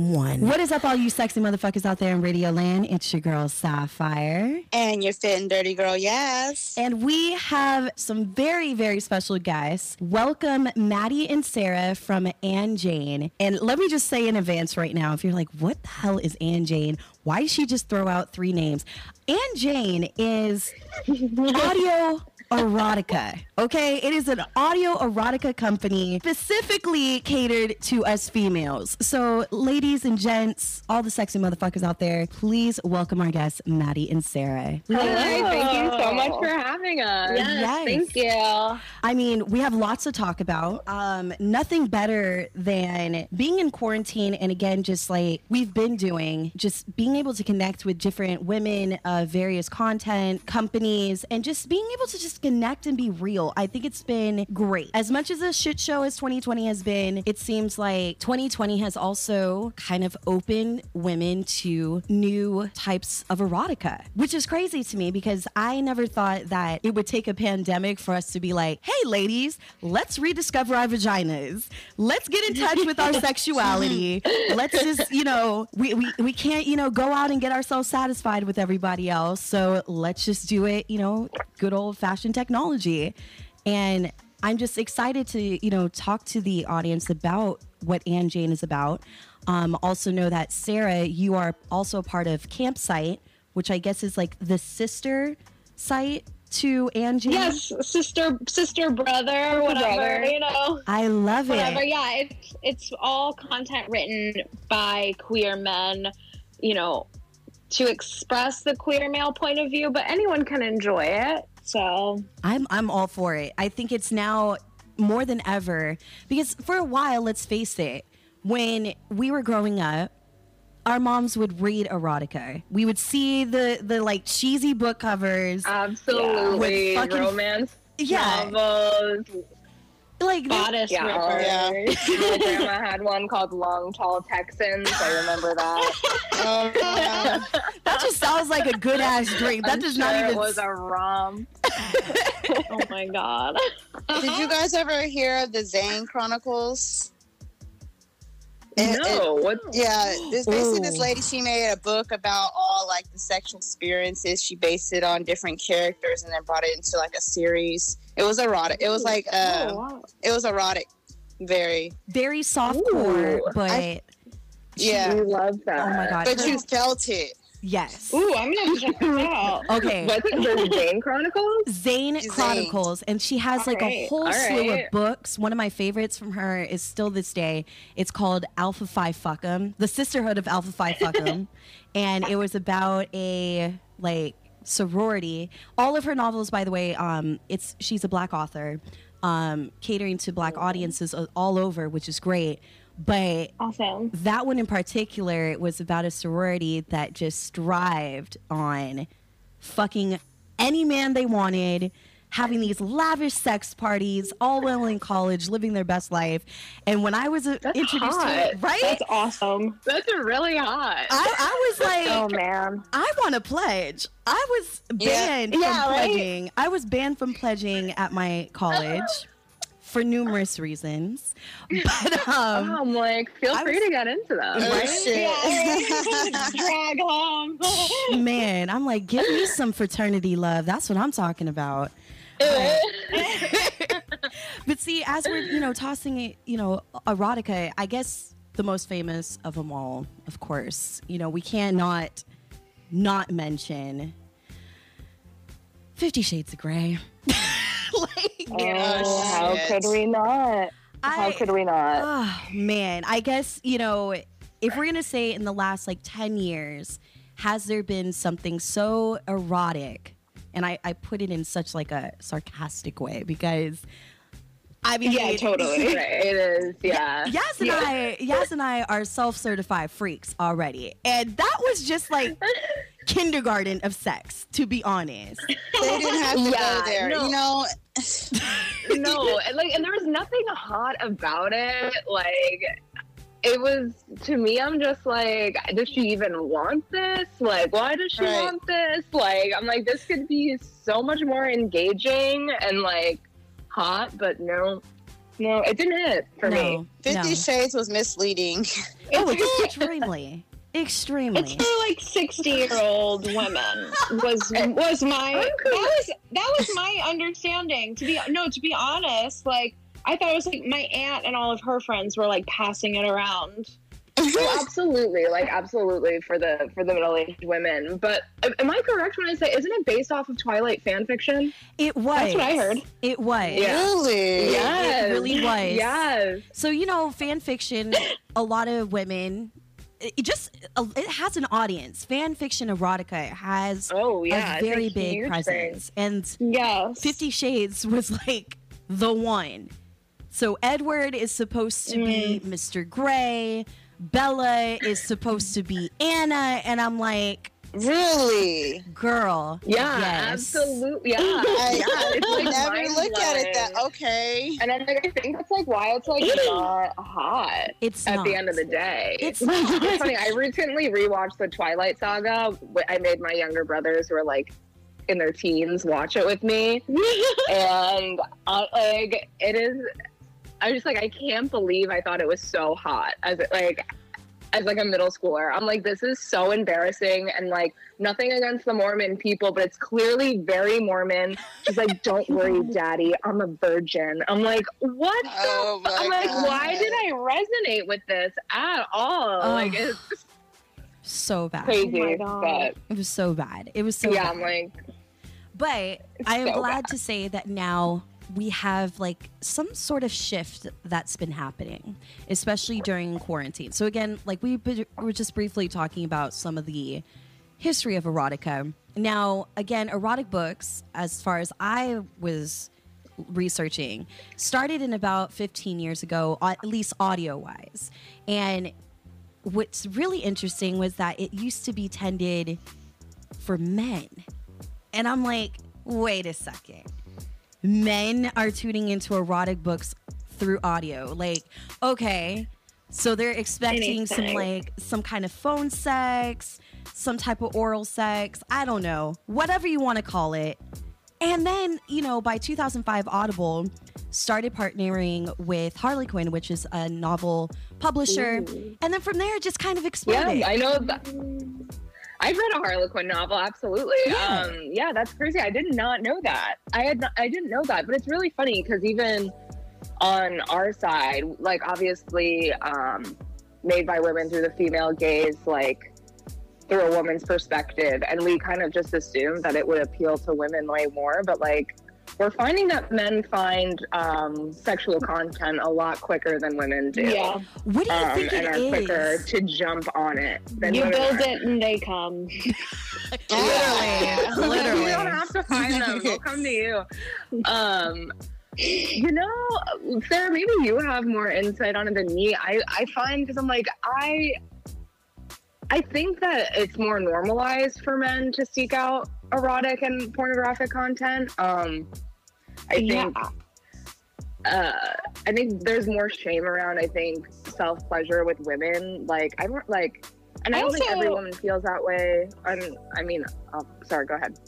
1. What is up, all you sexy motherfuckers out there in Radio Land? It's your girl Sapphire. And your fit and dirty girl, yes. And we have some very, very special guests. Welcome Maddie and Sarah from &Jane. And let me just say in advance right now, if you're like, what the hell is &Jane? Why did she just throw out 3 names? &Jane is audio erotica, okay? It is an audio erotica company specifically catered to us females. So ladies and gents, all the sexy motherfuckers out there, please welcome our guests, Maddie and Sarah. Hello. Hello. Thank you so much for having us. Yes. Thank you. I mean, we have lots to talk about. Nothing better than being in quarantine and again, just like we've been doing, just being able to connect with different women of various content, companies, and just being able to just connect and be real. I think it's been great. As much as a shit show as 2020 has been, it seems like 2020 has also kind of opened women to new types of erotica, which is crazy to me because I never thought that it would take a pandemic for us to be like, hey ladies, let's rediscover our vaginas. Let's get in touch with our sexuality. Let's just, you know, we can't, you know, go out and get ourselves satisfied with everybody else. So let's just do it, you know, good old fashioned technology. And I'm just excited to, you know, talk to the audience about what &Jane is about. Also know that Sarah, you are also a part of Campsite, which I guess is like the sister site to &Jane. Yes, sister brother, whatever, brother. You know. I love whatever. It. Yeah, it's all content written by queer men, you know, to express the queer male point of view, but anyone can enjoy it. So I'm all for it. I think it's now more than ever because for a while, let's face it, when we were growing up, our moms would read erotica. We would see the like cheesy book covers, absolutely, with fucking romance, yeah, novels, like bodice, yeah, rippers. Yeah. My grandma had one called Long Tall Texans. I remember that. Oh, yeah. That just sounds like a good ass drink. That I'm does sure not even. It was a rum. Oh my god! Did you guys ever hear of the Zane Chronicles? No. What? Yeah. There's basically this lady. She made a book about all like the sexual experiences. She based it on different characters and then brought it into like a series. It was erotic. It was like it was erotic, very softcore, but yeah, I love that. Oh my god! But you felt it. Yes. Ooh, I'm gonna check this out. Okay. What's the Zane Chronicles? Zane Chronicles, and she has like a whole slew of books. One of my favorites from her is still this day. It's called Alpha Phi Fuck'em, The Sisterhood of Alpha Phi Fuck'em, and it was about a like sorority. All of her novels, by the way, she's a black author, catering to black audiences all over, which is great. But awesome. That one in particular, it was about a sorority that just strived on fucking any man they wanted, having these lavish sex parties, all while in college, living their best life. And when I was introduced to it, right? That's awesome. That's really hot. I was like, oh man, I want to pledge. I was banned from pledging. Right? I was banned from pledging at my college. For numerous reasons, but I'm like, feel free to get into them. Oh, right? Drag home. Man, I'm like, give me some fraternity love. That's what I'm talking about. But see, as we're, you know, tossing it, you know, erotica, I guess the most famous of them all, of course, you know, we cannot not mention 50 Shades of Grey. Like, how could we not? How could we not? Oh, man, I guess, you know, if we're going to say in the last like 10 years, has there been something so erotic? And I put it in such like a sarcastic way because I mean, yeah, totally. Right. It is. Yeah. Yas and I are self-certified freaks already. And that was just like kindergarten of sex, to be honest. They didn't have to go there, no. You know? No, and there was nothing hot about it. Like, it was, to me, I'm just like, does she even want this? Like, why does she want this? Like, I'm like, this could be so much more engaging and, like, hot, but no, it didn't hit for me. 50 Shades was misleading. Oh, extremely. It's for like 60-year-old women. That was my understanding. To be honest, like I thought it was like my aunt and all of her friends were like passing it around. Well, absolutely for the middle-aged women. But am I correct when I say isn't it based off of Twilight fan fiction? It was. That's what I heard. It was. Yeah. Really? Yes. It really was. Yes. So you know, fan fiction. A lot of women. It has an audience. Fan fiction erotica has a very big presence. And 50 Shades was like the one. So Edward is supposed to be Mr. Grey. Bella is supposed to be Anna. And I'm like, really? Girl. Yeah, absolutely. Yeah. I never look at it that, okay. And I think that's like why it's like not hot. It's at the end of the day. It's funny. I recently rewatched the Twilight Saga. I made my younger brothers who are like in their teens watch it with me. And like it is, I was just like, I can't believe I thought it was so hot. As like a middle schooler, I'm like, this is so embarrassing, and like nothing against the Mormon people, but it's clearly very Mormon. She's like, don't worry, daddy, I'm a virgin. I'm like, what the I'm like, God. Why did I resonate with this at all? Like, it's so bad. Crazy. Oh but it was so bad. It was so bad. I'm like, but I am so glad to say that now we have like some sort of shift that's been happening, especially during quarantine. So again, like we were just briefly talking about some of the history of erotica. Now, again, erotic books, as far as I was researching, started in about 15 years ago, at least audio-wise. And what's really interesting was that it used to be tended for men. And I'm like, wait a second. Men are tuning into erotic books through audio. Like, okay, so they're expecting some kind of phone sex, some type of oral sex, I don't know, whatever you want to call it. And then, you know, by 2005, Audible started partnering with Harlequin, which is a novel publisher. Ooh. And then from there, it just kind of exploded. Yeah, I know that. I've read a Harlequin novel, absolutely. Yeah. That's crazy. I did not know that. I didn't know that, but it's really funny because even on our side, like obviously made by women through the female gaze, like through a woman's perspective, and we kind of just assumed that it would appeal to women way more, but like we're finding that men find sexual content a lot quicker than women do. Yeah. What do you think it is? And are quicker to jump on it than women are. You build it and they come. Literally. You don't have to find them. They'll come to you. You know, Sarah, maybe you have more insight on it than me. I find, because I'm like, I think that it's more normalized for men to seek out erotic and pornographic content. I think there's more shame around, I think, self-pleasure with women. Like, I don't like, and I don't think every woman feels that way. Sorry, go ahead.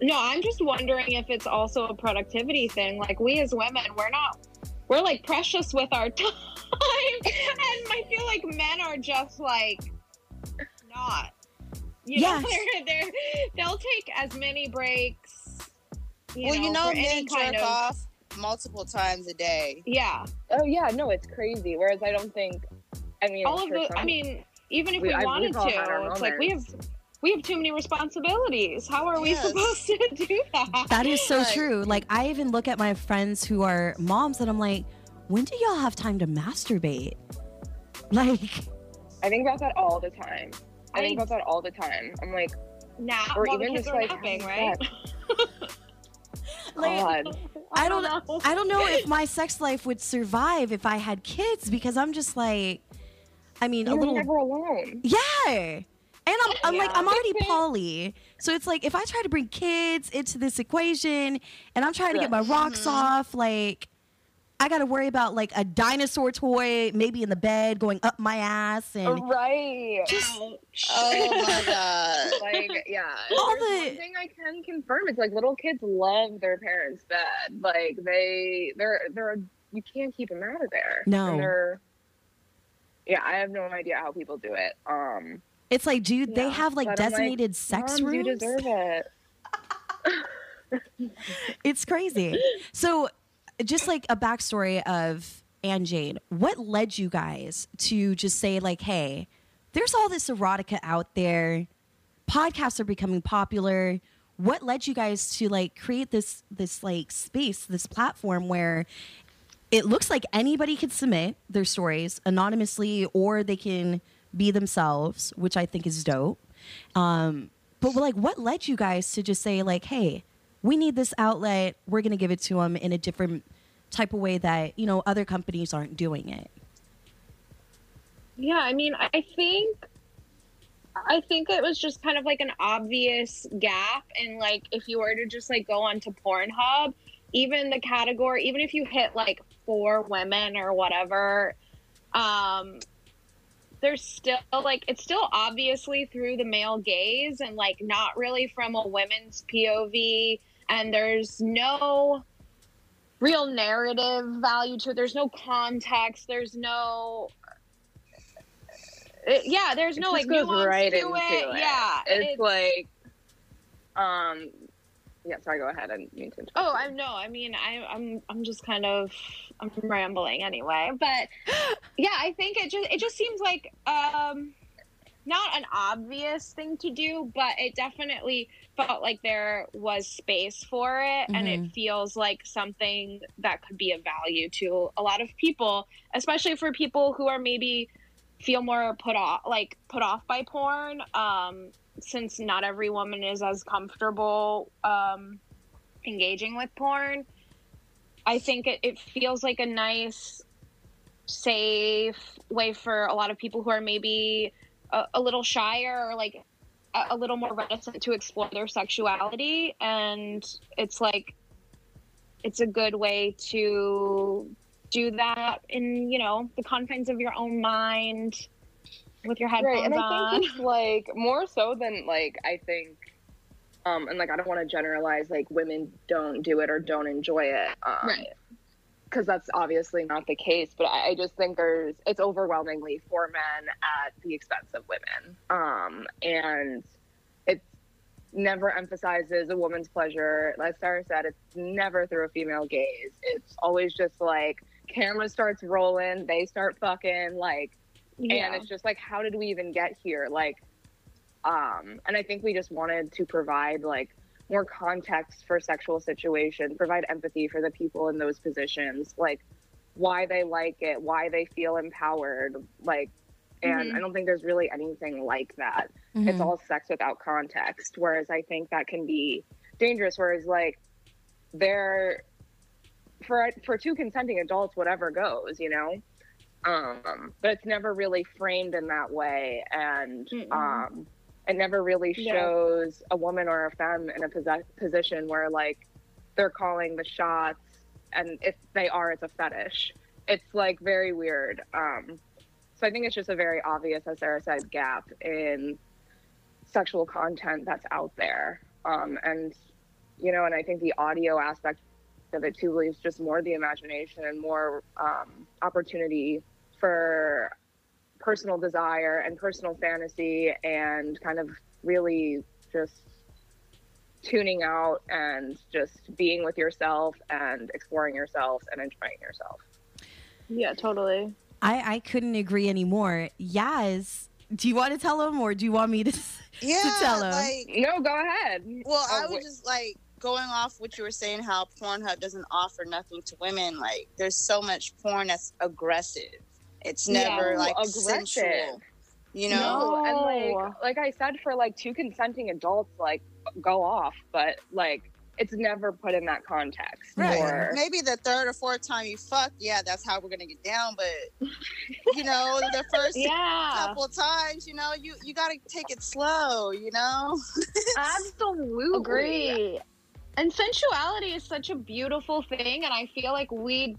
No, I'm just wondering if it's also a productivity thing. Like, we as women, we're like precious with our time. And I feel like men are just like, not. You know, they'll take as many breaks. Men jerk off multiple times a day. Yeah. Oh yeah, no, it's crazy. Whereas I don't think, even if we wanted to, it's like we have too many responsibilities. How are we supposed to do that? That is so true. Like, I even look at my friends who are moms, and I'm like, when do y'all have time to masturbate? Like, I think about that all the time. I think about that all the time. I'm like, or even just like napping, right? Like, I don't know if my sex life would survive if I had kids, because I'm just like, I mean, you're never alone. Yeah. And I'm like, I'm already poly. So it's like, if I try to bring kids into this equation and I'm trying to get my rocks off, like, I got to worry about, like, a dinosaur toy maybe in the bed going up my ass. And just, oh, my God. Like, yeah. One thing I can confirm, it's, like, little kids love their parents' bed. Like, they're you can't keep them out of there. No. Yeah, I have no idea how people do it. It's like, dude, they have, like, designated sex rooms. You deserve it. It's crazy. So, just like a backstory of &Jane, what led you guys to just say, like, hey, there's all this erotica out there. Podcasts are becoming popular. What led you guys to, like, create this like space, this platform where it looks like anybody could submit their stories anonymously, or they can be themselves, which I think is dope. But, like, what led you guys to just say, like, hey, we need this outlet. We're going to give it to them in a different type of way that, you know, other companies aren't doing it. Yeah, I mean, I think it was just kind of like an obvious gap. And, like, if you were to just, like, go onto Pornhub, even the category, even if you hit, like, for women or whatever, there's still, like, it's still obviously through the male gaze and, like, not really from a women's POV, and there's no real narrative value to it. There's no context. There's no, there's no, like, nuance to it. Yeah. It's like, yeah, sorry, go ahead. I didn't mean to interrupt. Oh, I know. I mean, I'm just kind of, I'm rambling anyway. But yeah, I think it just seems like not an obvious thing to do, but it definitely felt like there was space for it, and it feels like something that could be of value to a lot of people, especially for people who are maybe feel more put off by porn. Since not every woman is as comfortable engaging with porn, I think it feels like a nice, safe way for a lot of people who are maybe a little shyer or, like, a little more reticent to explore their sexuality. And it's like, it's a good way to do that in, you know, the confines of your own mind, with your headphones on. And I think it's, like, more so than, like, I think, and, like, I don't want to generalize, like, women don't do it or don't enjoy it. Because that's obviously not the case. But I just think it's overwhelmingly for men at the expense of women. And it never emphasizes a woman's pleasure. Like Sarah said, it's never through a female gaze. It's always just, like, camera starts rolling, they start fucking, like, yeah. And it's just like, how did we even get here? Like, and I think we just wanted to provide, like, more context for sexual situations, provide empathy for the people in those positions, like, why they like it, why they feel empowered, like, and I don't think there's really anything like that. It's all sex without context, whereas I think that can be dangerous, whereas, like, they're for two consenting adults, whatever goes, you know. But it's never really framed in that way, and it never really shows a woman or a femme in a position where, like, they're calling the shots, and if they are, it's a fetish. It's, like, very weird. So I think it's just a very obvious, as Sarah said, gap in sexual content that's out there. And, you know, and I think the audio aspect of it too leaves just more the imagination and more opportunity for personal desire and personal fantasy, and kind of really just tuning out and just being with yourself and exploring yourself and enjoying yourself. Yeah, totally. I couldn't agree anymore. Yaz, do you want to tell them, or do you want me to tell them? Like, no, go ahead. Well, just like, going off what you were saying, how Pornhub doesn't offer nothing to women. Like, there's so much porn that's aggressive. It's never like aggressive, sensual, you know. No. And like I said, for like two consenting adults, like, go off, but like it's never put in that context. Right. Or... maybe the third or fourth time you fuck, yeah, that's how we're going to get down. But, you know, the first couple times, you know, you got to take it slow, you know? Absolutely. Agree. And sensuality is such a beautiful thing. And I feel like when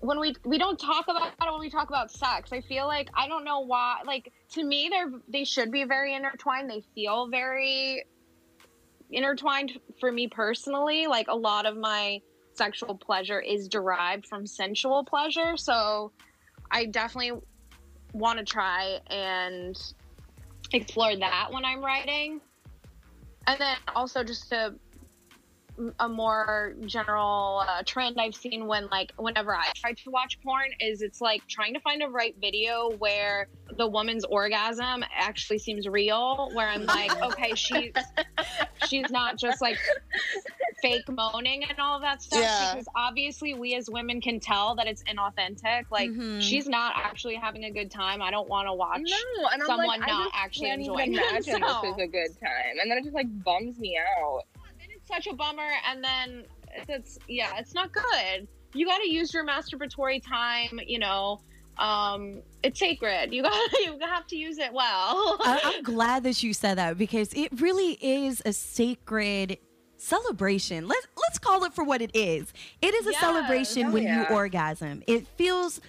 we don't talk about it when we talk about sex. I feel like, I don't know why, like, to me, they should be very intertwined. They feel very intertwined for me personally. Like, a lot of my sexual pleasure is derived from sensual pleasure. So I definitely want to try and explore that when I'm writing. And then also just a more general trend I've seen whenever I try to watch porn is it's like trying to find a right video where the woman's orgasm actually seems real, where I'm like, okay, she's not just like fake moaning and all of that stuff, because obviously we as women can tell that it's inauthentic. Like, she's not actually having a good time. I don't want to watch and someone I'm like, not actually enjoying it. I can't imagine this is a good time. And then it just like bums me out. Such a bummer. And then it's not good. You got to use your masturbatory time, you know. It's sacred. You have to use it well. I'm glad that you said that, because it really is a sacred celebration. Let's call it for what it is. It is a celebration when you orgasm. It feels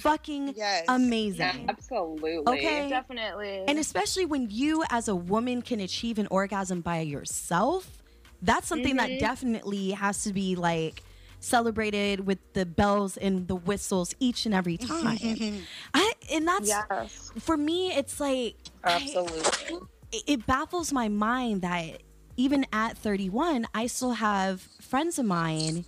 fucking amazing. Yeah, absolutely. Okay? Definitely. And especially when you as a woman can achieve an orgasm by yourself. That's something that definitely has to be like celebrated with the bells and the whistles each and every time. And that's for me, it's like, absolutely. It baffles my mind that even at 31, I still have friends of mine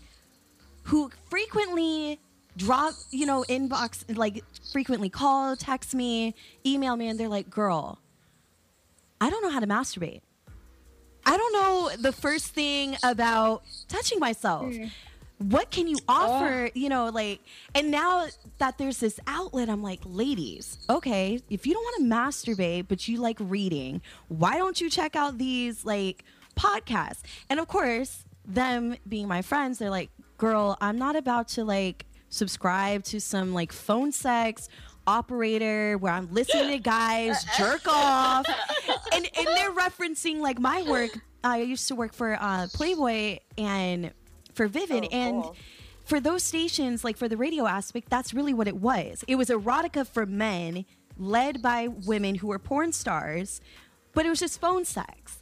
who frequently drop, you know, inbox, like frequently call, text me, email me, and they're like, girl, I don't know how to masturbate. I don't know the first thing about touching myself. What can you offer? You know, like, and now that there's this outlet, I'm like, ladies, okay, if you don't want to masturbate, but you like reading, why don't you check out these like podcasts? And of course, them being my friends, they're like, girl, I'm not about to like subscribe to some like phone sex operator where I'm listening to guys jerk off, and they're referencing like my work. I used to work for Playboy and for Vivid, and for those stations, like for the radio aspect, that's really what it was. It was erotica for men led by women who were porn stars, but it was just phone sex.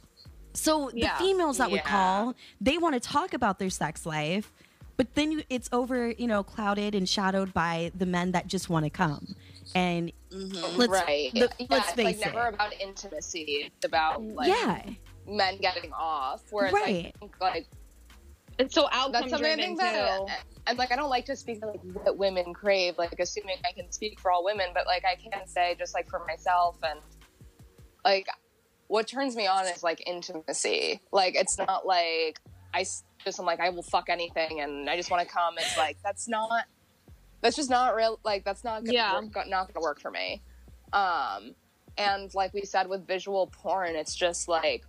So the females that would call, they want to talk about their sex life, but then it's over, you know, clouded and shadowed by the men that just want to come. And let's face it. It's like never about intimacy. It's about like men getting off. Whereas I think like it's so outcome driven too. And like I don't like to speak to like what women crave. Like assuming I can speak for all women, but like I can say just like for myself and like what turns me on is like intimacy. Like it's not like I'm like, I will fuck anything and I just want to come. It's like, that's just not real. Like, that's not going to work for me. And like we said with visual porn, it's just like,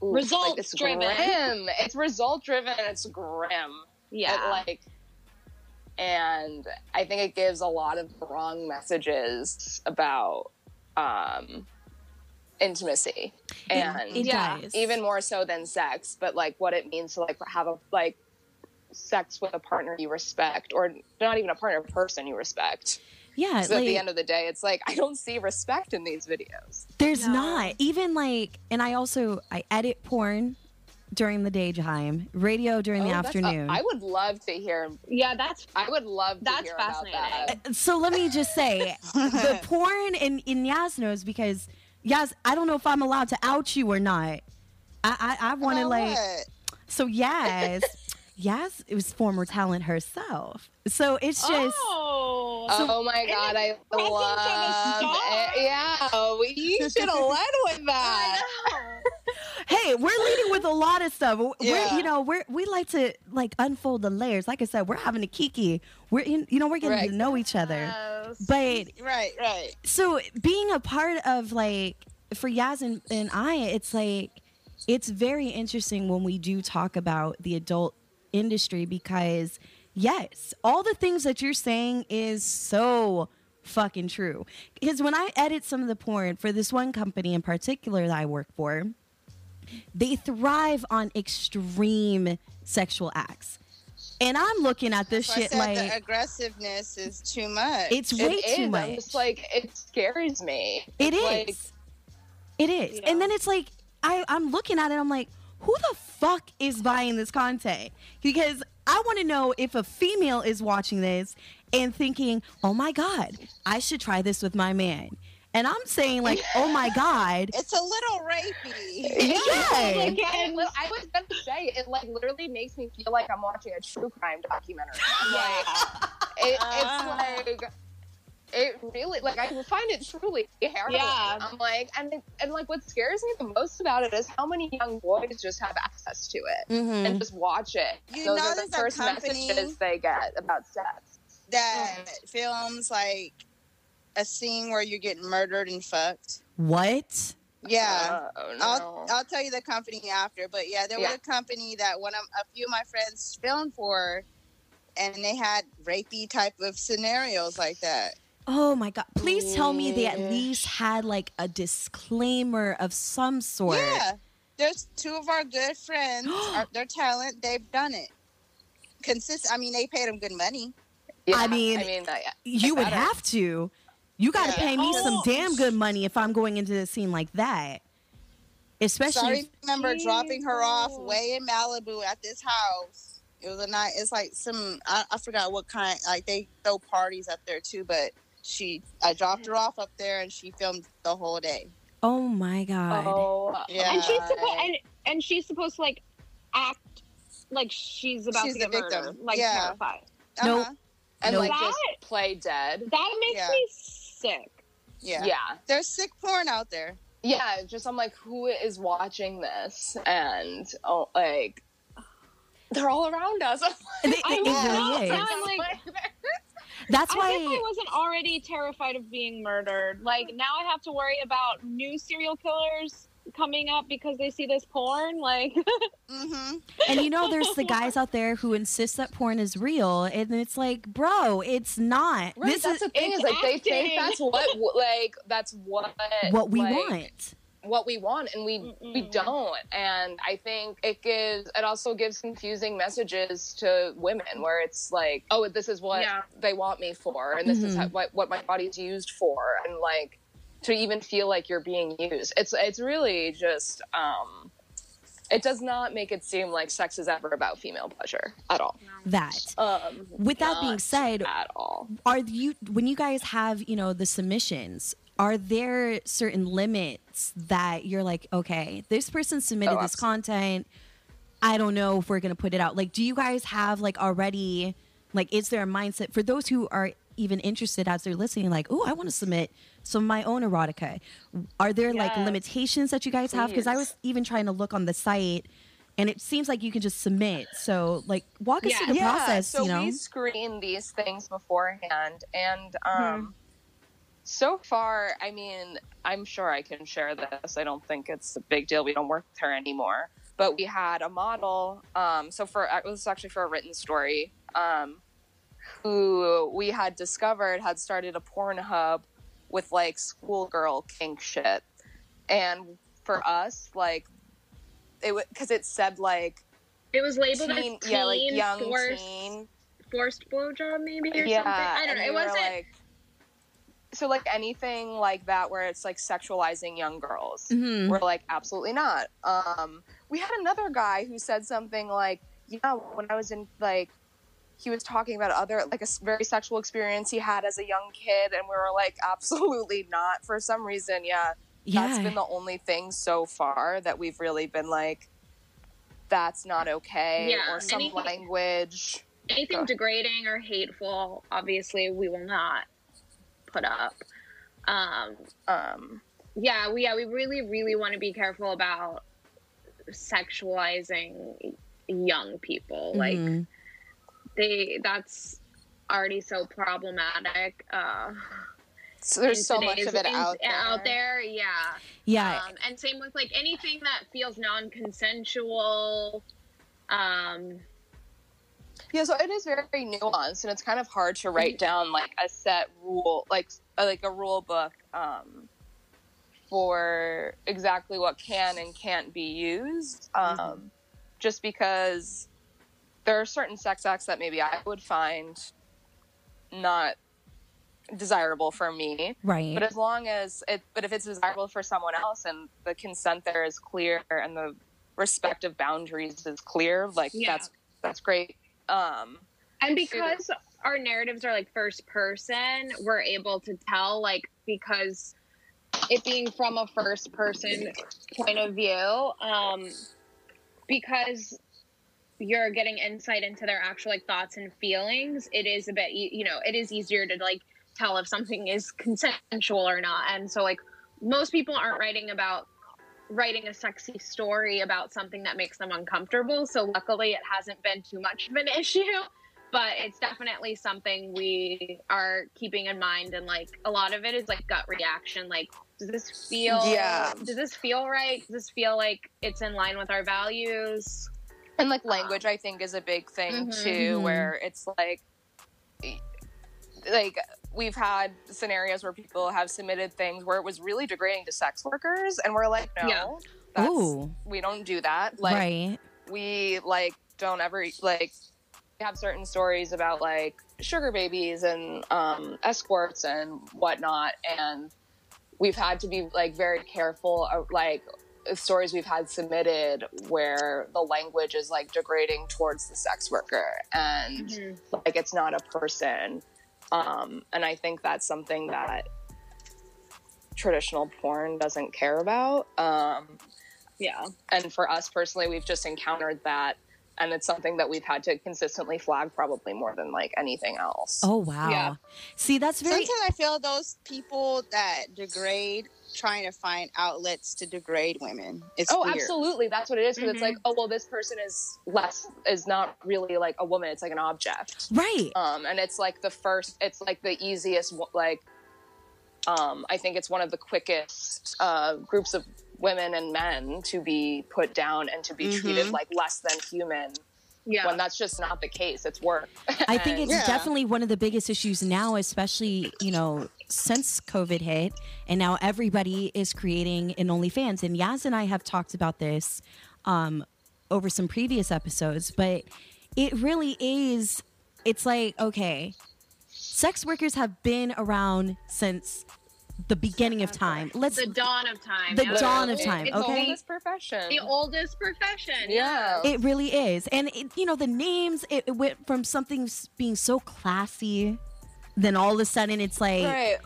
results driven. It's result driven. It's grim. Yeah. And I think it gives a lot of wrong messages about, intimacy, and even more so than sex, but like what it means to like have a like sex with a partner you respect, or not even a partner, a person you respect. Yeah. So like, at the end of the day, it's like I don't see respect in these videos. There's not even like, and I edit porn during the daytime, radio during the afternoon. I would love to hear. Yeah, I would love to hear fascinating. About that. So let me just say, the porn in Yasno's, because. Yes, I don't know if I'm allowed to out you or not. I want to like... What? So Yas, it was former talent herself. So it's just... Oh my God, I love it. Yeah, you should have led with that. Hey, we're leading with a lot of stuff. Yeah. We like to like unfold the layers. Like I said, we're having a kiki. We're getting to know each other. But right. So being a part of like for Yas and I, it's like it's very interesting when we do talk about the adult industry, because yes, all the things that you're saying is so fucking true. Because when I edit some of the porn for this one company in particular that I work for, they thrive on extreme sexual acts. And I'm looking at this shit like the aggressiveness is too much. It's way too much. It's like, it scares me. It is. It is. And then it's like, I'm looking at it, I'm like, who the fuck is buying this content? Because I want to know if a female is watching this and thinking, oh my God, I should try this with my man. And I'm saying, like, oh my God. It's a little rapey. Yeah. Like, I was going to say, it like literally makes me feel like I'm watching a true crime documentary. Like, it's like, it really, like, I find it truly harrowing. Yeah. I'm like, and like, what scares me the most about it is how many young boys just have access to it and just watch it. Those are the first messages they get about sex. That films, like, a scene where you're getting murdered and fucked. What? Yeah. Oh, no. I'll tell you the company after. But yeah, there was a company that a few of my friends filmed for, and they had rapey type of scenarios like that. Oh my God. Please tell me they at least had like a disclaimer of some sort. Yeah. There's two of our good friends, their talent, they've done it. I mean, they paid them good money. Yeah, I mean, you would have to. You got to pay me some damn good money if I'm going into this scene like that. Especially. So I remember dropping her off way in Malibu at this house. It was a night. It's like some, I forgot what kind, like they throw parties up there too, but I dropped her off up there and she filmed the whole day. Oh my God. Oh, yeah. And she's supposed to like act like she's to get murdered. Like terrified. No. Nope. And like just play dead. That makes me sick. Yeah. Yeah. There's sick porn out there. Yeah, just I'm like, who is watching this? And like they're all around us. That's why I wasn't already terrified of being murdered. Like now I have to worry about new serial killers coming up because they see this porn, like and you know there's the guys out there who insist that porn is real, and it's like, bro, it's not. Right, this is the thing is like they think that's what we want. What we want, and we don't. And I think it also gives confusing messages to women where it's like, oh, this is what they want me for, and this is what my body's used for, and like to even feel like you're being used. It's really just, it does not make it seem like sex is ever about female pleasure at all. With that being said, at all. When you guys have, the submissions, are there certain limits that you're like, okay, this person submitted this content. I don't know if we're going to put it out. Like, do you guys have like already, like, is there a mindset for those who are even interested as they're listening, like, oh, I want to submit some of my own erotica. Are there like limitations that you guys have? Because I was even trying to look on the site, and it seems like you can just submit. So like, walk us through the process. So we screen these things beforehand, and so far, I mean, I'm sure I can share this. I don't think it's a big deal. We don't work with her anymore, but we had a model. It was actually for a written story. Who we had discovered had started a Pornhub with like schoolgirl kink shit, and for us, like because it said like it was labeled teen, as teen, like young teen, forced blowjob maybe or something. I don't know. It wasn't like, so like anything like that where it's like sexualizing young girls. We're like absolutely not. We had another guy who said something like, when I was in like. He was talking about a very sexual experience he had as a young kid. And we were like, absolutely not. For some reason, that's been the only thing so far that we've really been like, that's not okay. Yeah. Or some language. Anything degrading or hateful, obviously, we will not put up. We really, really want to be careful about sexualizing young people. Like, that's already so problematic. So there's so much of it out there. Yeah. Yeah. And same with like anything that feels non-consensual. Yeah, so it is very nuanced, and it's kind of hard to write down like a set rule, like a rule book for exactly what can and can't be used. Just because there are certain sex acts that maybe I would find not desirable for me, right? But as long as if it's desirable for someone else and the consent there is clear and the respective boundaries is clear, like that's great. And because our narratives are like first person, we're able to tell, like, because it being from a first person point of view, because you're getting insight into their actual like thoughts and feelings, it is a bit, you know, it is easier to like tell if something is consensual or not. And so like most people aren't writing a sexy story about something that makes them uncomfortable. So luckily it hasn't been too much of an issue, but it's definitely something we are keeping in mind. And like a lot of it is like gut reaction. Like, does this feel right? Does this feel like it's in line with our values? And like language, I think, is a big thing too, where it's like we've had scenarios where people have submitted things where it was really degrading to sex workers, and we're like, no, we don't do that. Like, we like don't ever like have certain stories about like sugar babies and escorts and whatnot, and we've had to be like very careful of, like, stories we've had submitted where the language is like degrading towards the sex worker and like it's not a person. And I think that's something that traditional porn doesn't care about. And for us personally, we've just encountered that, and it's something that we've had to consistently flag probably more than like anything else. Oh, wow. Yeah. See, that's very... Sometimes I feel those people that degrade trying to find outlets to degrade women. It's weird. Absolutely. That's what it is. Because it's like, oh, well, this person is not really like a woman. It's like an object. Right. And it's like it's like the easiest, like, I think it's one of the quickest groups of women and men to be put down and to be treated like less than human. Yeah. When that's just not the case. It's work. I think it's definitely one of the biggest issues now, especially, you know, since COVID hit, and now everybody is creating an OnlyFans. And Yaz and I have talked about this over some previous episodes, but it really is, it's like, okay, sex workers have been around since the beginning of time. The dawn of time. The dawn of time. It's the oldest profession. The oldest profession. Yeah. It really is. And, you know, the names, it went from something being so classy, then all of a sudden it's like,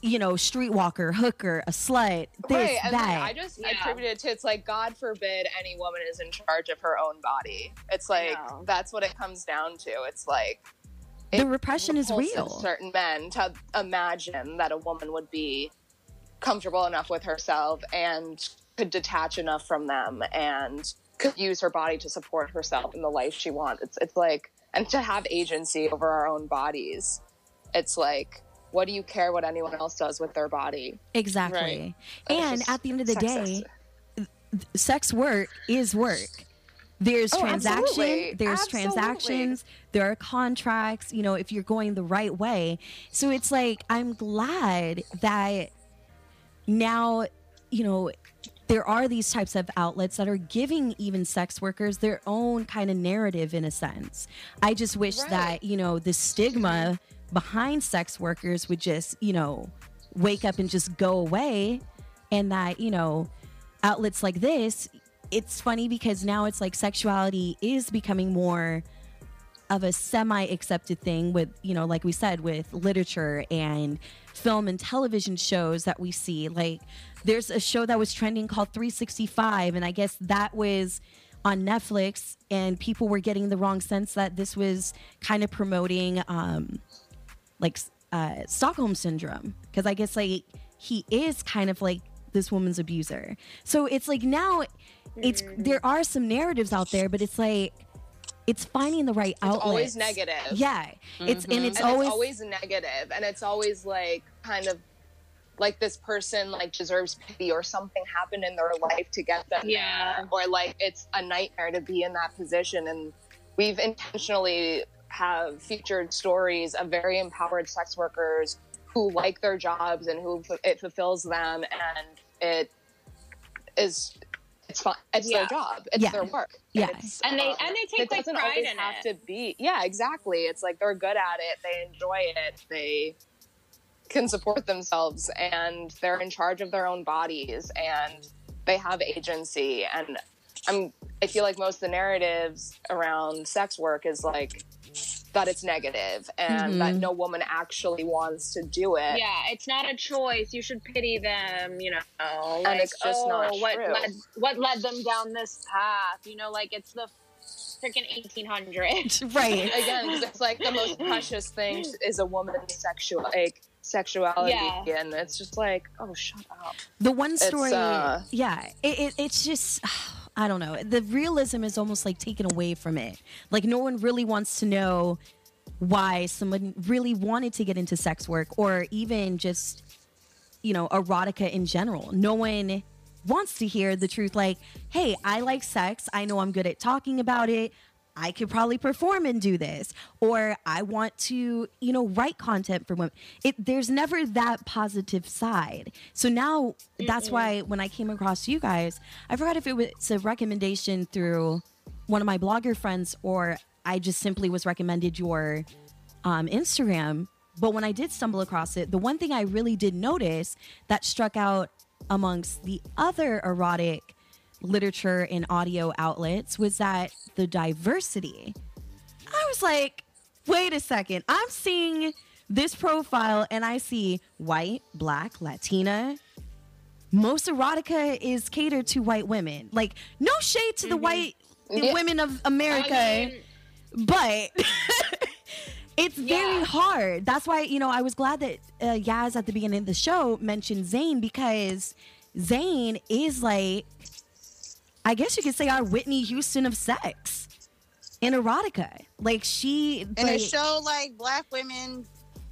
you know, streetwalker, hooker, a slut, this, and that. I just attributed it to, it's like, God forbid any woman is in charge of her own body. It's like, that's what it comes down to. It's like, the repression is real. Certain men to imagine that a woman would be comfortable enough with herself and could detach enough from them and could use her body to support herself in the life she wants. It's like, and to have agency over our own bodies. It's like, what do you care what anyone else does with their body? Exactly. Right? And at the end of the day, sex work is work. There's transactions, there are contracts, you know, if you're going the right way. So it's like, I'm glad that now, you know, there are these types of outlets that are giving even sex workers their own kind of narrative in a sense. I just wish that, you know, the stigma behind sex workers would just, you know, wake up and just go away, and that, you know, outlets like this... It's funny because now it's like sexuality is becoming more of a semi-accepted thing with, you know, like we said, with literature and film and television shows that we see. Like, there's a show that was trending called 365, and I guess that was on Netflix, and people were getting the wrong sense that this was kind of promoting, Stockholm Syndrome. Because I guess, like, he is kind of, like, this woman's abuser. So it's like now... there are some narratives out there, but it's like, it's finding the right outlet. It's always negative. Yeah. It's always negative, and it's always like kind of like this person like deserves pity or something happened in their life to get them there, or like it's a nightmare to be in that position. And we've intentionally have featured stories of very empowered sex workers who like their jobs and who it fulfills them, and it is it's fun. It's their job. It's their work. Yeah, and they take like pride in have it. To be. Yeah, exactly. It's like they're good at it. They enjoy it. They can support themselves, and they're in charge of their own bodies, and they have agency. And I feel like most of the narratives around sex work is like that it's negative and that no woman actually wants to do it. Yeah, it's not a choice. You should pity them, you know. And like, it's just not true. What led them down this path? You know, like it's the freaking 1800s. Right. Again, because it's like the most precious thing is a woman's sexuality. Yeah. And it's just like, oh, shut up. The one story, it's just... I don't know. The realism is almost like taken away from it. Like no one really wants to know why someone really wanted to get into sex work or even just, you know, erotica in general. No one wants to hear the truth. Like, hey, I like sex. I know I'm good at talking about it. I could probably perform and do this. Or I want to, you know, write content for women. There's never that positive side. So now that's why when I came across you guys, I forgot if it was a recommendation through one of my blogger friends or I just simply was recommended your Instagram. But when I did stumble across it, the one thing I really did notice that struck out amongst the other erotic literature and audio outlets was that the diversity. I was like, wait a second. I'm seeing this profile and I see white, black, Latina. Most erotica is catered to white women. Like, no shade to the white women of America, but it's very hard. That's why, you know, I was glad that Yaz at the beginning of the show mentioned Zane, because Zane is like, I guess you could say our Whitney Houston of sex in erotica. Like she... In a show like Black women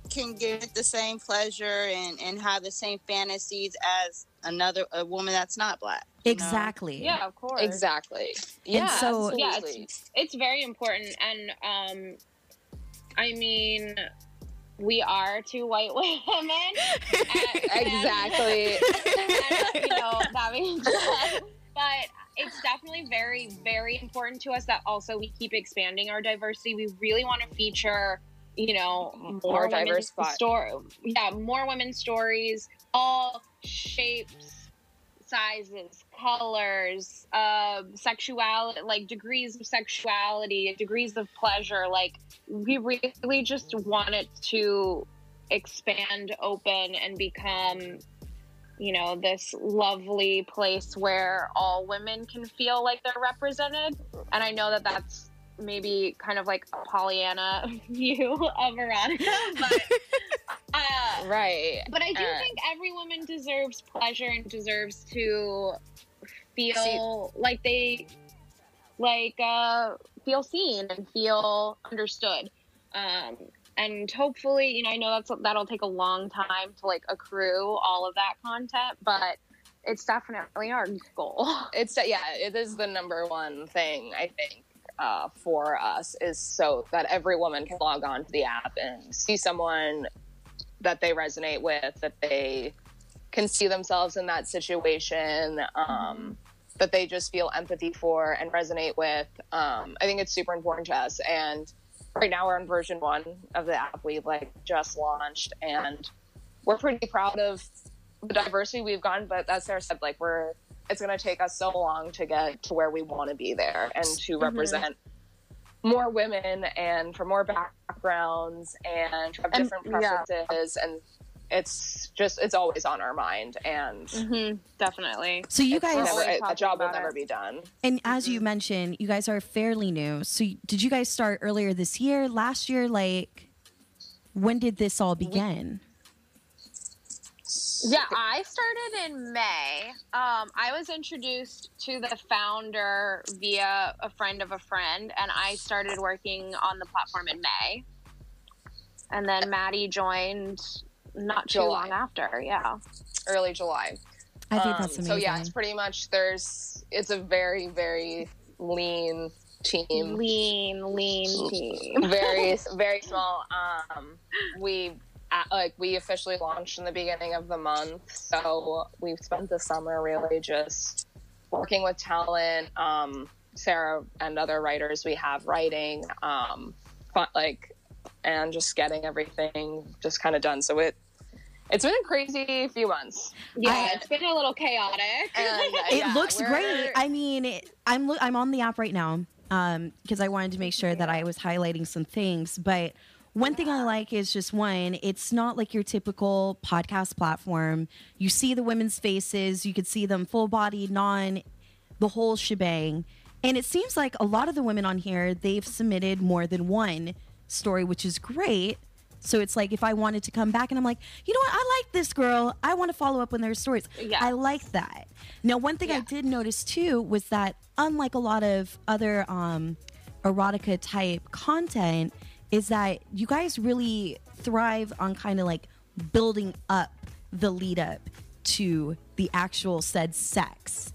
can get the same pleasure and have the same fantasies as a woman that's not Black. Exactly. Know? Yeah, of course. Exactly. Yeah, and so, it's very important. And I mean... We are two white women. Exactly. And, you know, that means... But it's definitely very, very important to us that also we keep expanding our diversity. We really want to feature, you know, more diverse more women's stories, all shapes, sizes, colors, sexuality, like degrees of sexuality, degrees of pleasure. Like we really just want it to expand, open, and become, you know, this lovely place where all women can feel like they're represented. And I know that that's maybe kind of like a Pollyanna view of erotica, but I do think every woman deserves pleasure and deserves to feel like they feel seen and feel understood. And hopefully, you know, I know that'll take a long time to like accrue all of that content, but it's definitely our goal. It is the number one thing I think for us is so that every woman can log on to the app and see someone that they resonate with, that they can see themselves in that situation, that they just feel empathy for and resonate with. I think it's super important to us. And right now we're on version 1 of the app. We've like just launched and we're pretty proud of the diversity we've gotten, but as Sarah said, like it's going to take us so long to get to where we want to be there and to represent more women and from more backgrounds and from different preferences and it's just, it's always on our mind and definitely. So you guys, the job will never be done. And as you mentioned, you guys are fairly new. So did you guys start earlier this year, last year? Like when did this all begin? Yeah, I started in May. I was introduced to the founder via a friend of a friend and I started working on the platform in May. And then Maddie joined not too long after. Yeah. Early July. I think that's amazing. So yeah, it's pretty much it's a very, very lean team. Lean team. Very, very small. We officially launched in the beginning of the month. So we've spent the summer really just working with talent. Sarah and other writers we have writing, and just getting everything just kind of done. So it's been a crazy few months. Yeah, it's been a little chaotic. And, it looks great. I mean, I'm on the app right now because I wanted to make sure that I was highlighting some things. But one thing I like is just it's not like your typical podcast platform. You see the women's faces. You could see them full body, the whole shebang. And it seems like a lot of the women on here, they've submitted more than one story, which is great. So it's like if I wanted to come back and I'm like, you know what? I like this girl. I want to follow up on their stories. Yeah. I like that. Now, one thing I did notice, too, was that unlike a lot of other erotica type content is that you guys really thrive on kind of like building up the lead up to the actual said sex.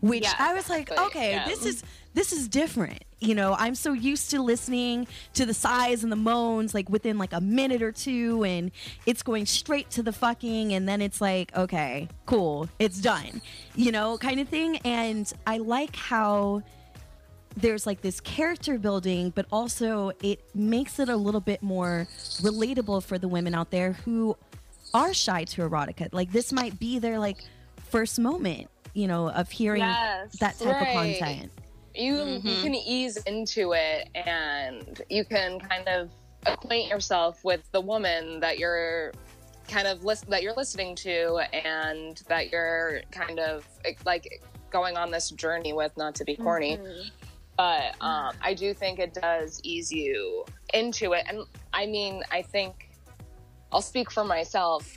Which I was like, this is different. You know, I'm so used to listening to the sighs and the moans like within like a minute or two, and it's going straight to the fucking, and then it's like, okay, cool, it's done, you know, kind of thing. And I like how there's like this character building, but also it makes it a little bit more relatable for the women out there who are shy to erotica. Like this might be their like first moment, you know, of hearing that type of content. You can ease into it, and you can kind of acquaint yourself with the woman that you're kind of listening to, and that you're kind of like going on this journey with, not to be corny. Mm-hmm. But I do think it does ease you into it. And I mean, I think I'll speak for myself.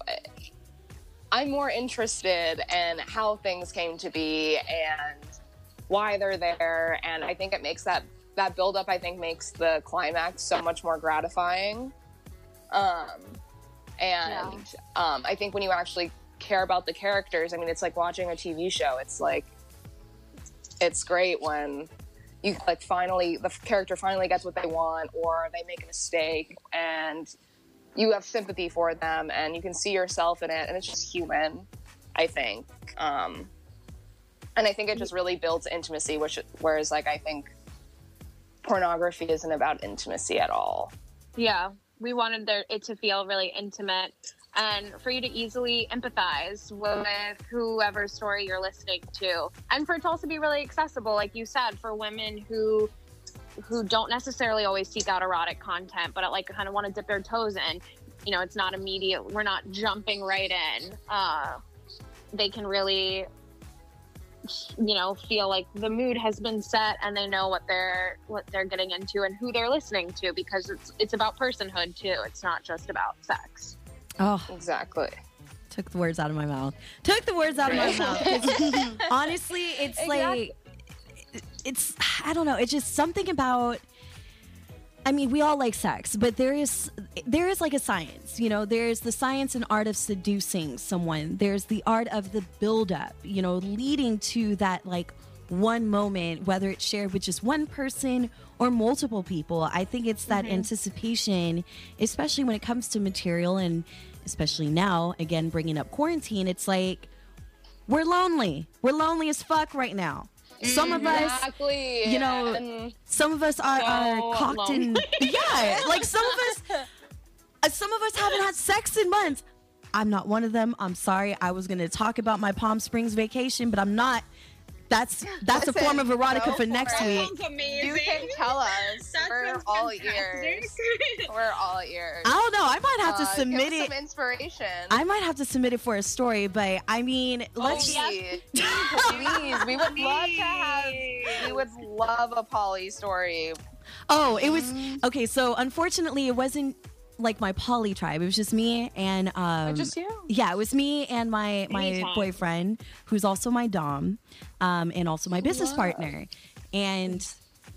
I'm more interested in how things came to be and why they're there, and I think it makes that build up. I think makes the climax so much more gratifying. I think when you actually care about the characters, I mean, it's like watching a TV show. It's like it's great when you like finally the character finally gets what they want, or they make a mistake, and you have sympathy for them, and you can see yourself in it, and it's just human. I think. And I think it just really builds intimacy, whereas like I think pornography isn't about intimacy at all. Yeah, we wanted it to feel really intimate and for you to easily empathize with whoever's story you're listening to, and for it to also be really accessible, like you said, for women who don't necessarily always seek out erotic content, but like kind of want to dip their toes in. You know, it's not immediate. We're not jumping right in. They can really, you know, feel like the mood has been set, and they know what they're getting into and who they're listening to, because it's about personhood too. It's not just about sex. Oh, exactly. Took the words out of my mouth. Honestly, it's exactly. Like it's, I don't know. It's just something about. I mean, we all like sex, but there is like a science, you know, there's the science and art of seducing someone. There's the art of the buildup, you know, leading to that like one moment, whether it's shared with just one person or multiple people. I think it's that anticipation, especially when it comes to material, and especially now, again, bringing up quarantine, it's like, we're lonely. We're lonely as fuck right now. Some of us, you know, some of us are cocked in. Yeah, like some of us haven't had sex in months. I'm not one of them. I'm sorry. I was going to talk about my Palm Springs vacation, but I'm not. That's a form of erotica for next week. You can tell us. We're all ears. We're all ears. I don't know. I might have to submit it. Some inspiration. I might have to submit it for a story, but I mean, let's. Please, we would love to have. We would love a poly story. Oh, it was okay. So unfortunately, it wasn't like my poly tribe. It was just me and just you. Yeah, it was me and my boyfriend, who's also my dom, and also my business partner. And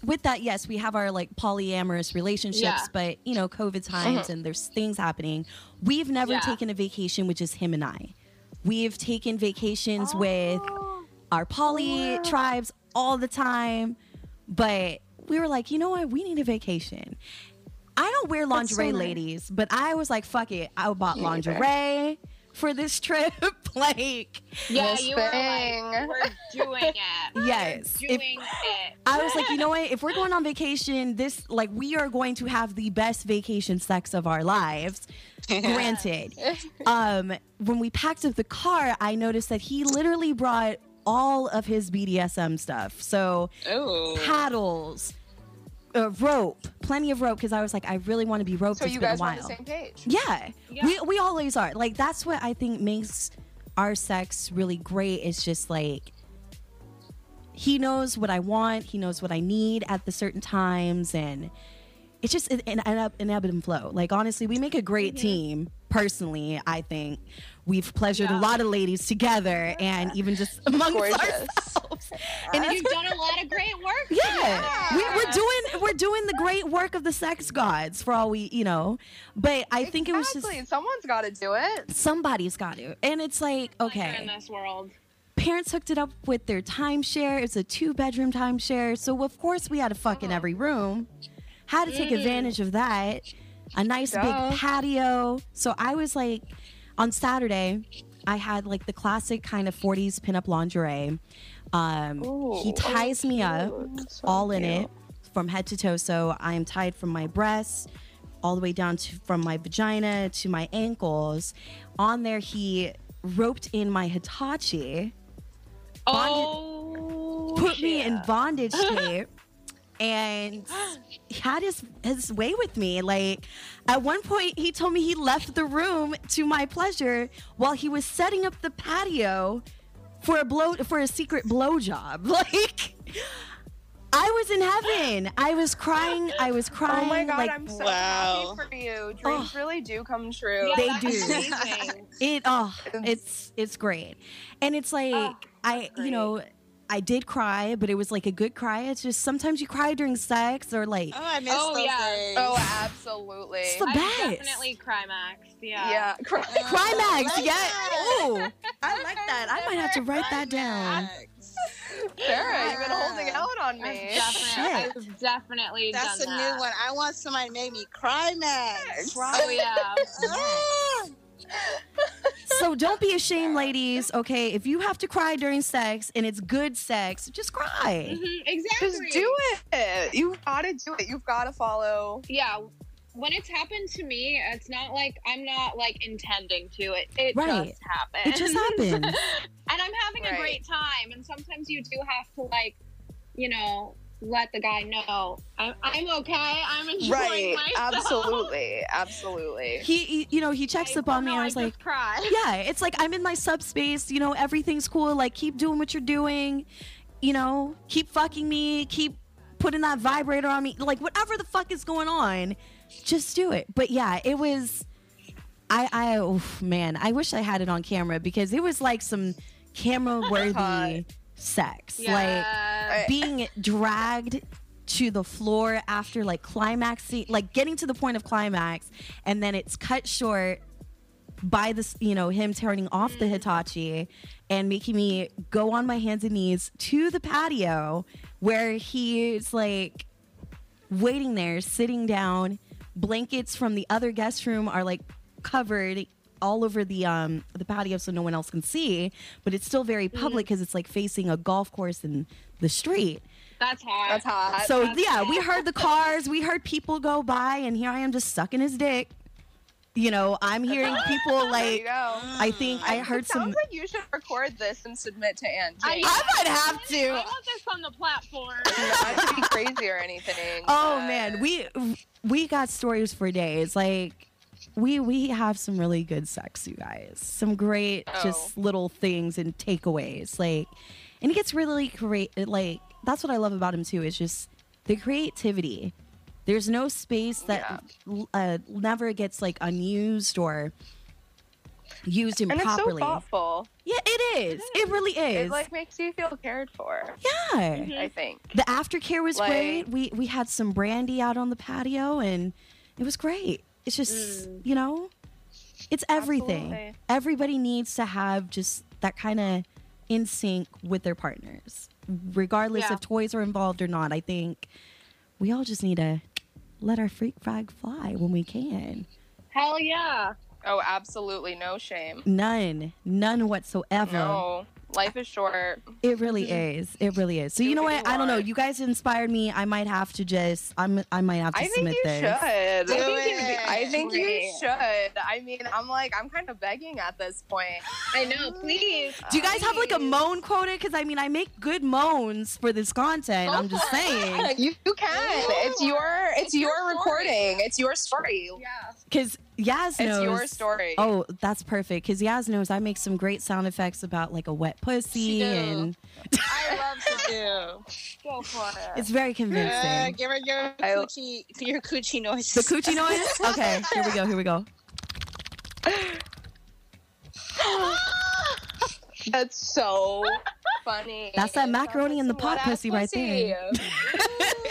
with that, yes, we have our like polyamorous relationships, but you know, COVID times and there's things happening. We've never taken a vacation with just him and I. We've taken vacations with our poly tribes all the time, but we were like, you know what, we need a vacation. I don't wear lingerie, ladies, but I was like, fuck it, I bought lingerie for this trip. Like, you were like, we're doing it. I was like, you know what, if we're going on vacation, this, like, we are going to have the best vacation sex of our lives. Granted, when we packed up the car, I noticed that he literally brought all of his BDSM stuff. So paddles, rope, plenty of rope, because I was like, I really want to be roped. So you guys are on the same page. Yeah. We always are. Like, that's what I think makes our sex really great. It's just like, he knows what I want. He knows what I need at the certain times. And it's just an ebb and flow. Like, honestly, we make a great team. Personally, I think we've pleasured a lot of ladies together and even just amongst ourselves. And you've done a lot of great work. We're doing the great work of the sex gods for all we, you know. But I think it was just someone's got to do it. Somebody's got to. And it's like, okay, in this world, parents hooked it up with their timeshare. It's a 2-bedroom timeshare, so of course we had to fuck in every room. Had to take advantage of that. A nice big patio. So I was like, on Saturday, I had like the classic kind of 40s pinup lingerie. He ties me up all in it from head to toe. So I am tied from my breasts all the way down to from my vagina to my ankles. On there, he roped in my Hitachi. Put me in bondage tape. And he had his way with me. Like, at one point, he told me he left the room to my pleasure while he was setting up the patio for a secret blowjob. Like, I was in heaven. I was crying. Oh my God, like, I'm so happy for you. Dreams really do come true. Yeah, they do. Amazing. It's great. And it's like, I did cry, but it was like a good cry. It's just sometimes you cry during sex or like... Oh, I miss those days. Oh, absolutely. It's the best. I definitely cry max. Yeah. Cry max. Oh, I like that. I might have to write that down. Sarah, you've been holding out on me. I've definitely done that. That's a new one. I want somebody to make me cry max. Oh, yeah. So don't be ashamed, ladies, okay? If you have to cry during sex and it's good sex, just cry. Mm-hmm, exactly. Just do it. You've got to do it. You've got to follow. Yeah. When it's happened to me, it's not like I'm not like intending to. It just happens. It just happens. And I'm having a great time. And sometimes you do have to like, you know, let the guy know I'm okay. I'm enjoying myself. Absolutely. He you know, he checks up on me. And I was like, cry. It's like I'm in my subspace. You know, everything's cool. Like, keep doing what you're doing. You know, keep fucking me. Keep putting that vibrator on me. Like, whatever the fuck is going on, just do it. But yeah, it was. I wish I had it on camera because it was like some camera-worthy sex. Like being dragged to the floor after like climaxing, like getting to the point of climax, and then it's cut short by this, you know, him turning off the Hitachi and making me go on my hands and knees to the patio where he's like waiting there, sitting down. Blankets from the other guest room are like covered all over the patio so no one else can see, but it's still very public because it's like facing a golf course in the street. That's hot. So we heard the cars, we heard people go by, and here I am just sucking his dick. You know, I'm hearing people like, I think I heard some. Sounds like you should record this and submit to &Jane. I might have to. I want this on the platform. Not to be crazy or anything. Oh man, we got stories for days. Like, we have some really good sex, you guys. Some great just little things and takeaways. Like, and he gets really great. Like, that's what I love about him too. Is just the creativity. There's no space that never gets like unused or used him properly. It's so thoughtful. Yeah, it is. It really is. It like makes you feel cared for. Yeah. Mm-hmm. I think. The aftercare was like, great. We had some brandy out on the patio and it was great. It's just, you know, it's everything. Absolutely. Everybody needs to have just that kind of in sync with their partners, regardless if toys are involved or not. I think we all just need to let our freak flag fly when we can. Hell yeah. Oh, absolutely. No shame. None. None whatsoever. No. Life is short. It really is. It really is. So you know what? I don't know. You guys inspired me. I might have to just, I might have to submit this. I think you should. I think you should. I mean, I'm like, I'm kind of begging at this point. I know. Please. Do you guys have like a moan quota? Because I mean, I make good moans for this content. I'm just saying. You can. It's your recording. It's your story. Yeah. Because Yaz knows. It's your story. Oh, that's perfect. Because Yaz knows I make some great sound effects about like a wet pussy. And I love to do. Go for it. It's very convincing. Give her your coochie noise. The coochie noise? Okay, here we go. Here we go. That's so funny. That's that macaroni in the pot pussy right there.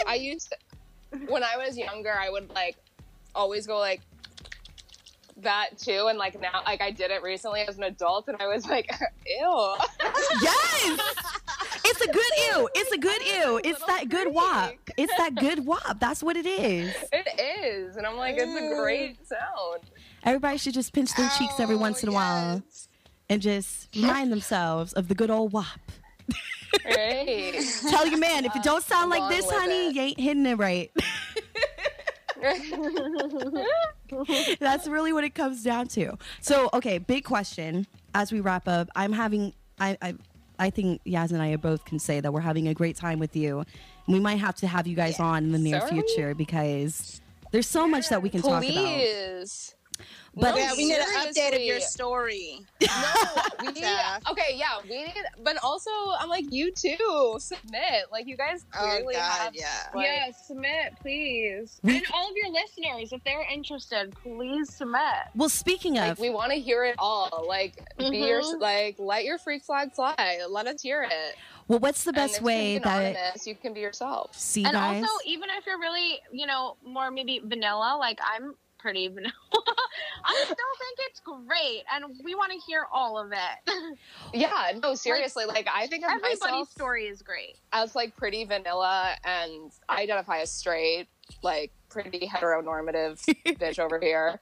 I used to, when I was younger, I would like always go like that too, and like now, like I did it recently as an adult, and I was like, ew. Yes, it's a good ew. It's a good ew. It's that good wop. It's that good wop. That's what it is. It is, and I'm like, it's a great sound. Everybody should just pinch their cheeks every once in a while, and just remind themselves of the good old wop. Right. Tell your man if it don't sound like this, honey, you ain't hitting it right. That's really what it comes down to. So, okay, big question. As we wrap up, I think Yaz and I both can say that we're having a great time with you. We might have to have you guys on in the near future because there's so much that we can talk about. Please. But no, we need an update of your story. We need, but also I'm like, you too submit. Like you guys clearly have. Yeah, submit, please. And all of your listeners, if they're interested, please submit. Well, speaking of, like, we want to hear it all. Like, let your freak flag fly. Let us hear it. Well, what's the best way that you can be yourself? See, and guys, also, even if you're really, you know, more maybe vanilla, like I'm pretty vanilla. I still think it's great, and we want to hear all of it. Yeah, no, seriously, like I think of everybody's story is great. I was like pretty vanilla, and I identify as straight, like pretty heteronormative bitch over here.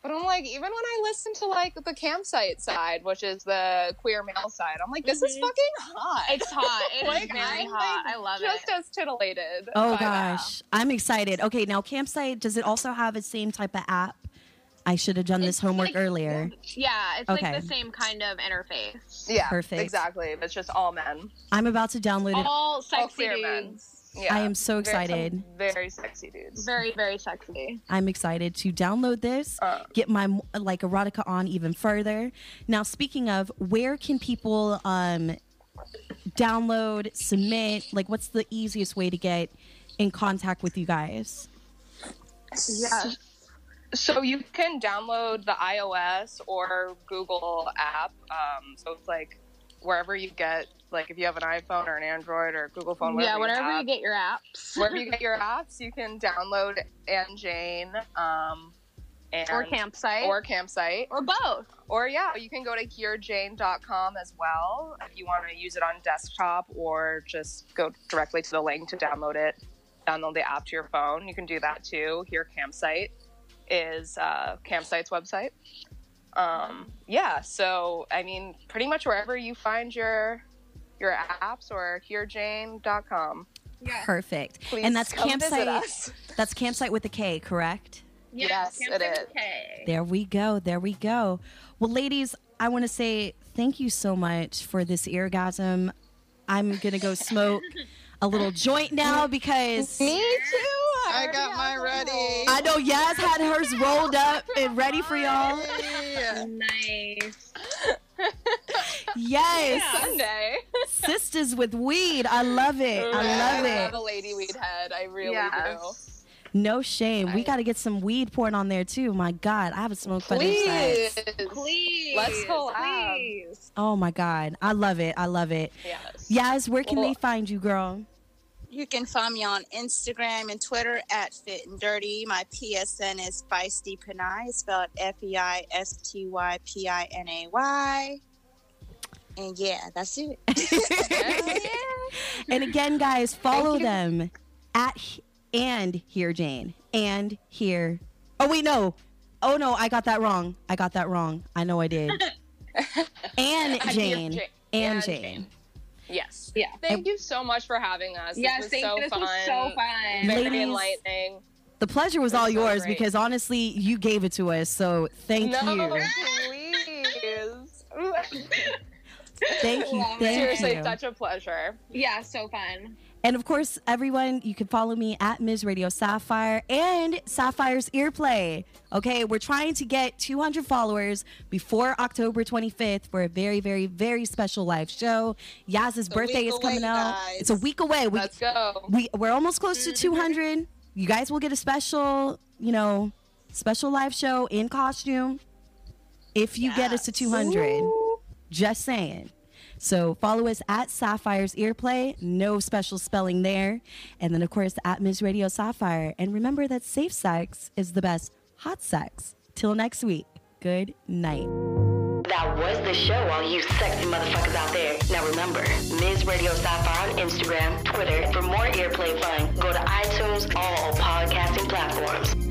But I'm like, even when I listen to like the Campsite side, which is the queer male side, I'm like, this is fucking hot. It's hot. It is very hot. I love it. Just as titillated. Oh gosh, I'm excited. Okay, now Campsite, does it also have the same type of app? I should have done this homework earlier. Yeah, it's like the same kind of interface. Yeah, perfect. Exactly. It's just all men. I'm about to download it. All sexy dudes. Yeah, I am so excited. Very sexy dudes. Very, very sexy. I'm excited to download this, get my like erotica on even further. Now, speaking of, where can people download, submit? Like, what's the easiest way to get in contact with you guys? Yeah. So you can download the iOS or Google app. So it's like wherever you get, like if you have an iPhone or an Android or Google phone, whatever you get your apps. Wherever you get your apps, you can download &Jane, or Campsite. Or both. Or you can go to hearjane.com as well if you want to use it on desktop, or just go directly to the link to download it. Download the app to your phone. You can do that too. Here Campsite is Campsite's website. So I mean, pretty much wherever you find your apps or hearjane.com. Yeah. Perfect. Please, and that's Campsite. That's Campsite with a K, correct? Yes, it is. With K. There we go. Well, ladies, I want to say thank you so much for this eargasm. I'm gonna go smoke a little joint now because me too. I got mine ready. I know Yaz had hers rolled up and ready for y'all. Nice. Yes. Yeah. Sunday. Sisters with weed. I love it. I love it. I have a lady weed head. I really do. No shame. We got to get some weed porn on there too. My God, I haven't smoked. Please, please, let's collab. Oh my God, I love it. I love it. Yes. Yaz, where can they find you, girl? You can find me on Instagram and Twitter at Fit and Dirty. My PSN is Feisty Panay, spelled FEISTYPINAY. And yeah, that's it. And again, guys, follow them at @HereJane and here. Oh wait, no. Oh no, I got that wrong. I know I did. &Jane. &Jane. Yes. Yeah. Thank you so much for having us. Yes, thank you. This was so fun. Very enlightening. The pleasure was all yours because honestly, you gave it to us. So thank you. No, please. Thank you. Seriously, such a pleasure. Yeah, so fun. And of course, everyone, you can follow me at Ms. Radio Sapphire and Sapphire's Earplay. Okay, we're trying to get 200 followers before October 25th for a very, very, very special live show. Yaz's birthday is coming out. Guys. It's a week away. Let's go. We're almost close to 200. You guys will get a special, you know, special live show in costume if you get us to 200. Ooh. Just saying. So follow us at Sapphire's Earplay. No special spelling there. And then, of course, at Ms. Radio Sapphire. And remember that safe sex is the best hot sex. Till next week, good night. That was the show, all you sexy motherfuckers out there. Now remember, Ms. Radio Sapphire on Instagram, Twitter. For more earplay fun, go to iTunes, all podcasting platforms.